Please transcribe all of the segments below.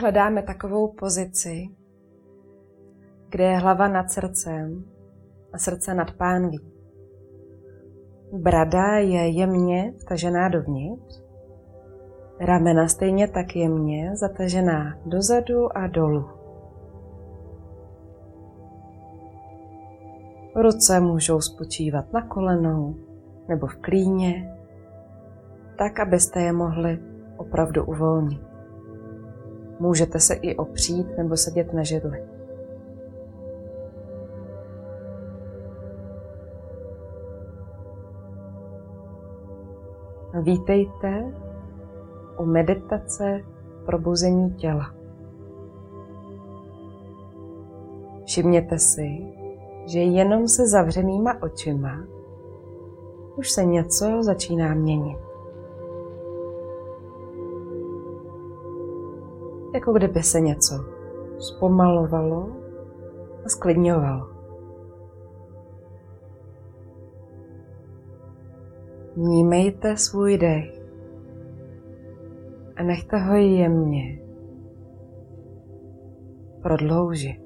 hledáme takovou pozici, kde je hlava nad srdcem a srdce nad pánví. Brada je jemně vtažená dovnitř, ramena stejně tak jemně zatažená dozadu a dolů. Ruce můžou spočívat na kolenou nebo v klíně, tak, abyste je mohli opravdu uvolnit. Můžete se i opřít nebo sedět na židli. Vítejte u meditace probuzení těla. Všimněte si, že jenom se zavřenýma očima už se něco začíná měnit. Jako kdyby se něco zpomalovalo a zklidňovalo. Vnímejte svůj dech a nechte ho jemně prodloužit,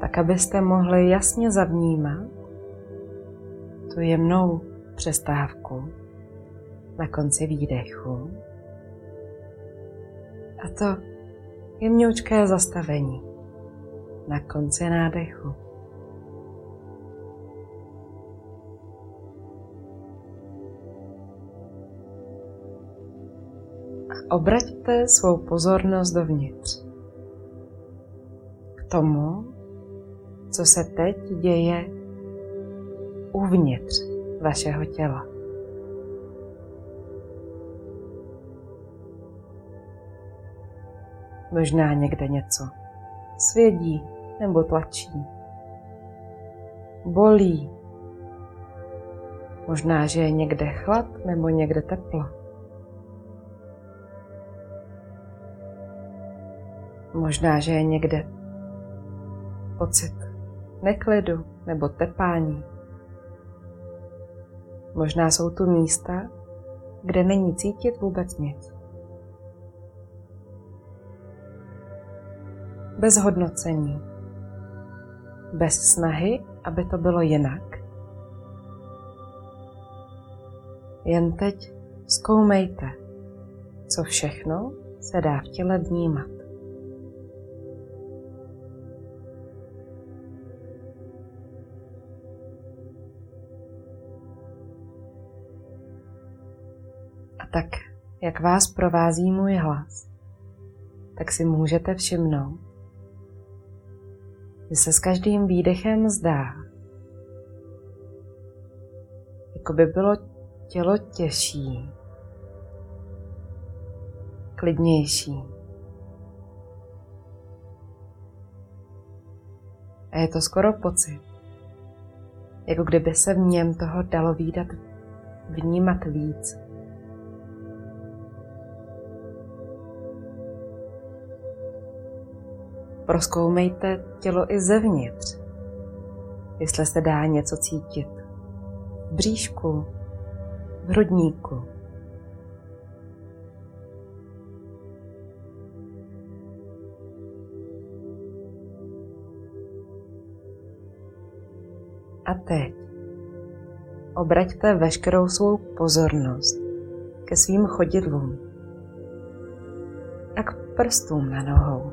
tak abyste mohli jasně zavnímat tu jemnou přestávku na konci výdechu a to jemňoučké zastavení na konci nádechu. Obraťte svou pozornost dovnitř, k tomu, co se teď děje uvnitř vašeho těla. Možná někde něco svědí nebo tlačí, bolí, možná, že je někde chlad nebo někde teplo. Možná, že je někde pocit neklidu nebo tepání. Možná jsou tu místa, kde není cítit vůbec nic. Bez hodnocení, bez snahy, aby to bylo jinak. Jen teď zkoumejte, co všechno se dá v těle vnímat. Tak, jak vás provází můj hlas, tak si můžete všimnout, že se s každým výdechem zdá, jako by bylo tělo těžší, klidnější. A je to skoro pocit, jako kdyby se v něm toho dalo vnímat víc. Prozkoumejte tělo i zevnitř, jestli se dá něco cítit v bříšku, v hrudníku. A teď obraťte veškerou svou pozornost ke svým chodidlům a k prstům na nohou.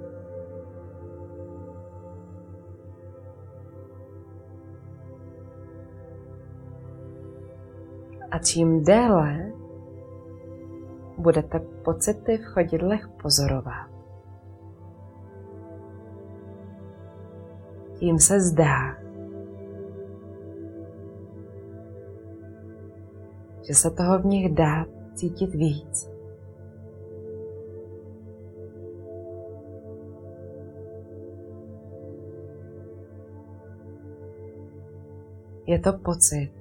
A čím déle budete pocity v chodidlech pozorovat, tím se zdá, že se toho v nich dá cítit víc. Je to pocit,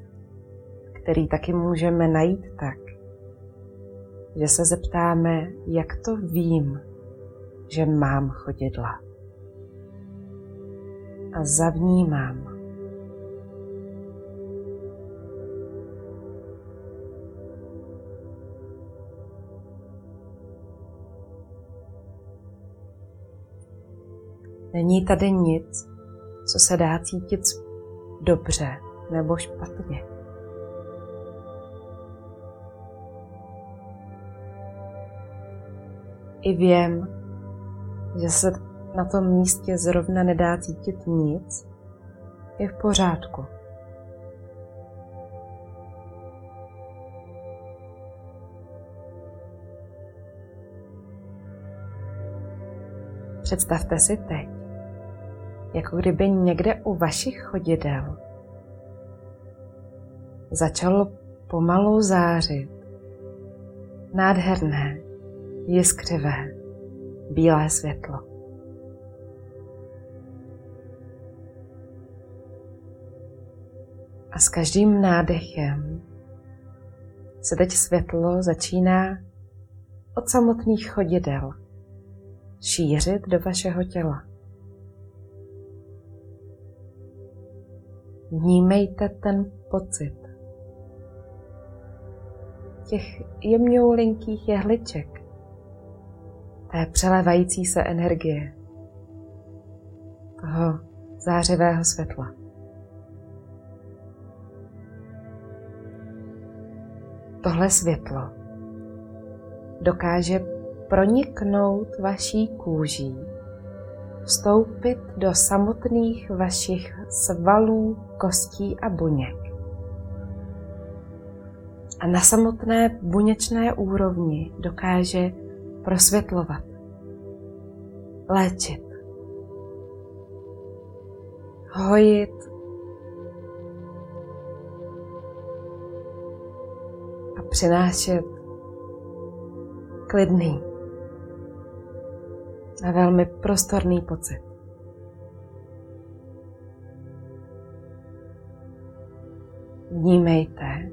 který taky můžeme najít tak, že se zeptáme, jak to vím, že mám chodidla. A zavnímám. Není tady nic, co se dá cítit dobře nebo špatně. I vím, že se na tom místě zrovna nedá cítit nic, je v pořádku. Představte si teď, jako kdyby někde u vašich chodidel začalo pomalu zářit nádherné, jiskřivé, bílé světlo. A s každým nádechem se teď světlo začíná od samotných chodidel šířit do vašeho těla. Vnímejte ten pocit těch jemňoulinkých jehliček, té přelévající se energie, toho zářivého světla. Tohle světlo dokáže proniknout vaší kůží, vstoupit do samotných vašich svalů, kostí a buněk. A na samotné buněčné úrovni dokáže prosvětlovat, léčit, hojit a přinášet klidný a velmi prostorný pocit. Vnímejte,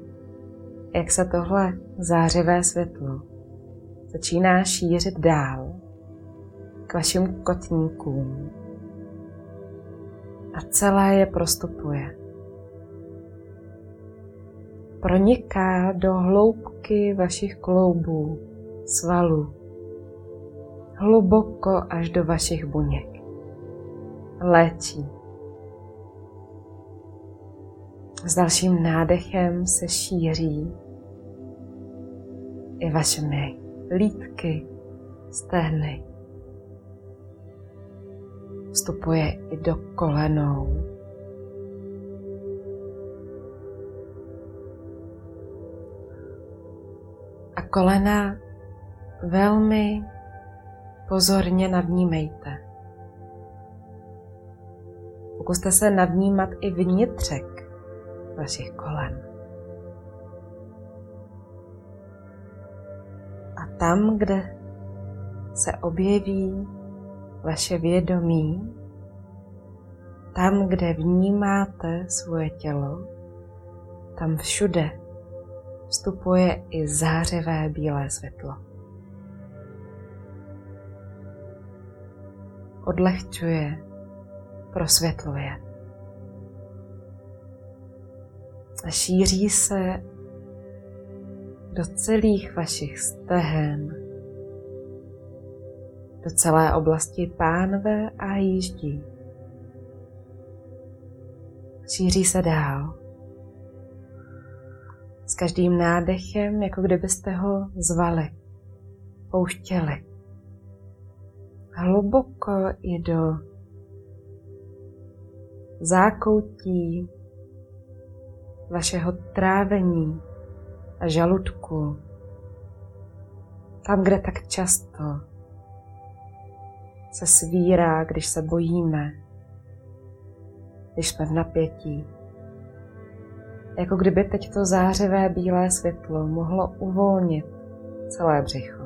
jak se tohle zářivé světlo začíná šířit dál k vašim kotníkům a celé je prostupuje. Proniká do hloubky vašich kloubů, svalů, hluboko až do vašich buněk. Léčí. S dalším nádechem se šíří i vašimi lítky, stehny. Vstupuje i do kolenou. A kolena velmi pozorně navnímejte. Pokuste se navnímat i vnitřek vašich kolen. A tam, kde se objeví vaše vědomí, tam, kde vnímáte svoje tělo, tam všude vstupuje i zářivé bílé světlo. Odlehčuje, prosvětluje. A šíří se do celých vašich stehen, do celé oblasti pánve a jíždí. Šíří se dál. S každým nádechem, jako kdybyste ho zvali, pouštěli. Hluboko i do zákoutí vašeho trávení a žaludku. Tam, kde tak často se svírá, když se bojíme, když jsme v napětí. Jako kdyby teď to zářivé bílé světlo mohlo uvolnit celé břicho.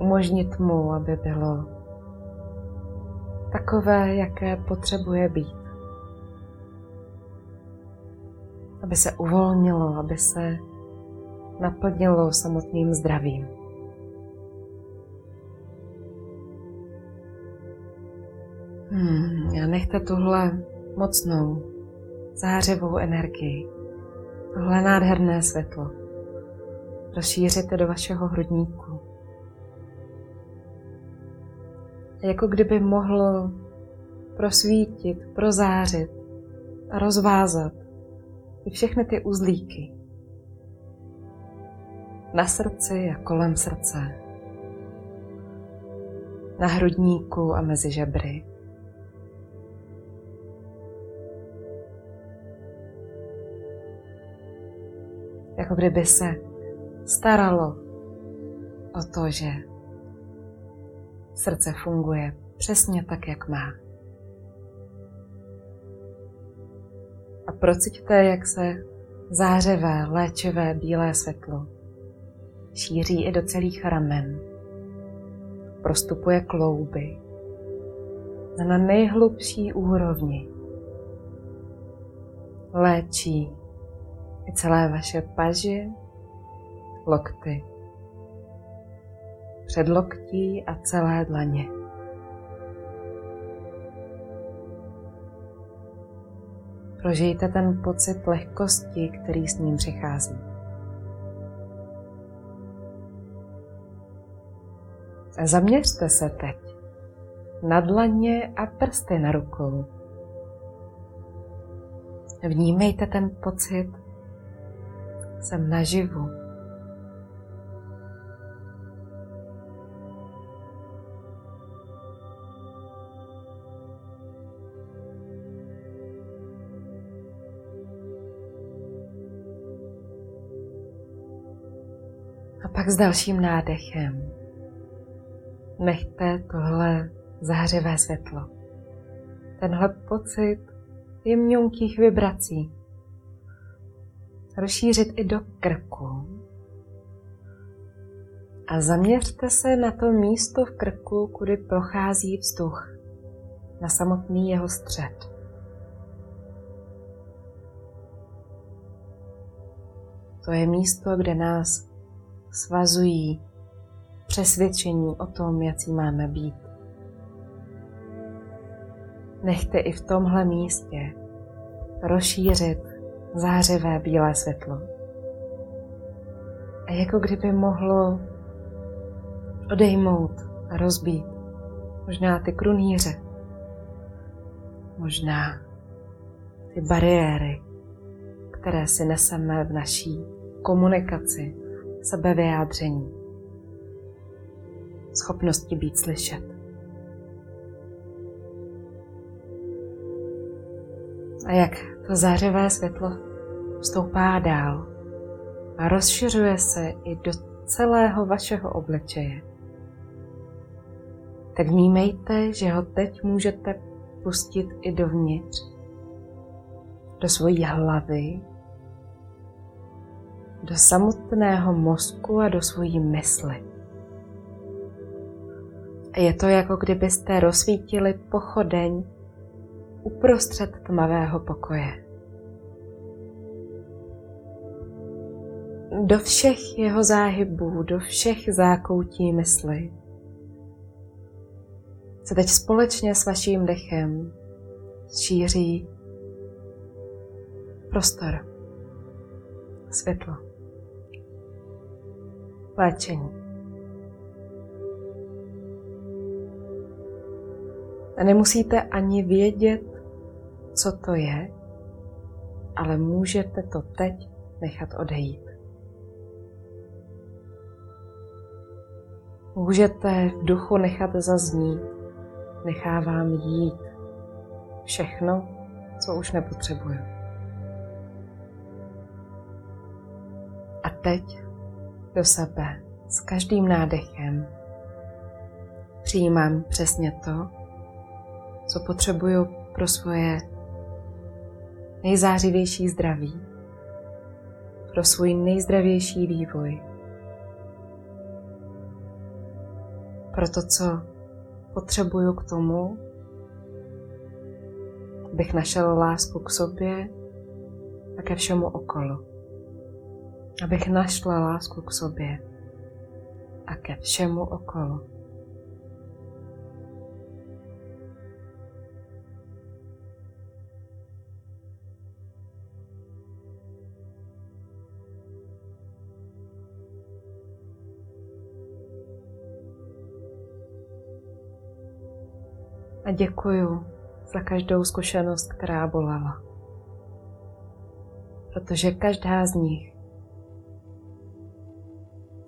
Umožnit mu, aby bylo takové, jaké potřebuje být. Aby se uvolnilo, aby se naplnilo samotným zdravím. A nechte tuhle mocnou, zářivou energii, tohle nádherné světlo rozšířit do vašeho hrudníku, jako kdyby mohlo prosvítit, prozářit a rozvázat i všechny ty uzlíky na srdci a kolem srdce, na hrudníku a mezi žebry. Jako kdyby se staralo o to, že srdce funguje přesně tak, jak má. A prociťte, jak se zářivé, léčivé, bílé světlo šíří i do celých ramen. Prostupuje klouby na nejhlubší úrovni. Léčí i celé vaše paže, lokty, předloktí a celé dlaně. Prožijte ten pocit lehkosti, který s ním přichází. A zaměřte se teď na dlaně a prsty na rukou. Vnímejte ten pocit, jsem naživu. A pak s dalším nádechem nechte tohle zářivé světlo, tenhle pocit jemňoukých vibrací rozšířit i do krku. A zaměřte se na to místo v krku, kudy prochází vzduch, na samotný jeho střed. To je místo, kde nás svazují přesvědčení o tom, jaký máme být. Nechte i v tomhle místě rozšířit zářivé bílé světlo. A jako kdyby mohlo odejmout a rozbít možná ty krunýře, možná ty bariéry, které si neseme v naší komunikaci, sebevyjádření, schopnosti být slyšet. A jak to zářivé světlo vstoupá dál a rozšiřuje se i do celého vašeho obličeje, tak vnímejte, že ho teď můžete pustit i dovnitř, do svojí hlavy, do samotného mozku a do svojí mysli. A je to, jako kdybyste rozsvítili pochodeň uprostřed tmavého pokoje. Do všech jeho záhybů, do všech zákoutí mysli se teď společně s vaším dechem šíří prostor, světlo, léčení. A nemusíte ani vědět, co to je, ale můžete to teď nechat odejít. Můžete v duchu nechat zaznít, nechávám jít všechno, co už nepotřebuju. A teď do sebe s každým nádechem přijímám přesně to, co potřebuju pro svoje nejzářivější zdraví, pro svůj nejzdravější vývoj, pro to, co potřebuju k tomu, abych našel lásku k sobě a ke všemu okolo. Abych našla lásku k sobě a ke všemu okolo. a děkuju za každou zkušenost, která bolela. Protože každá z nich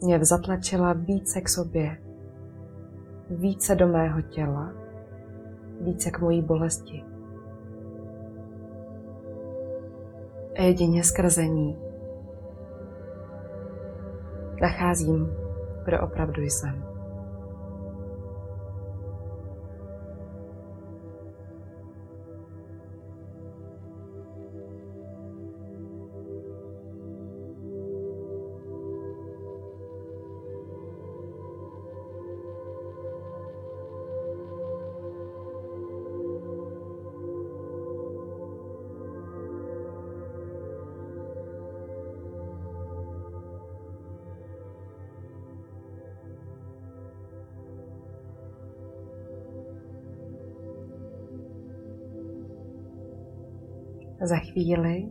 mě zatlačila více k sobě, více do mého těla, více k mojí bolesti. A jedině skrze ní nacházím, kdo opravdu jsem. Za chvíli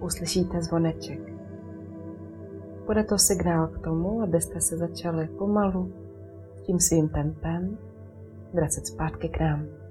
uslyšíte zvoneček. Bude to signál k tomu, abyste se začali pomalu tím svým tempem vracet zpátky k nám.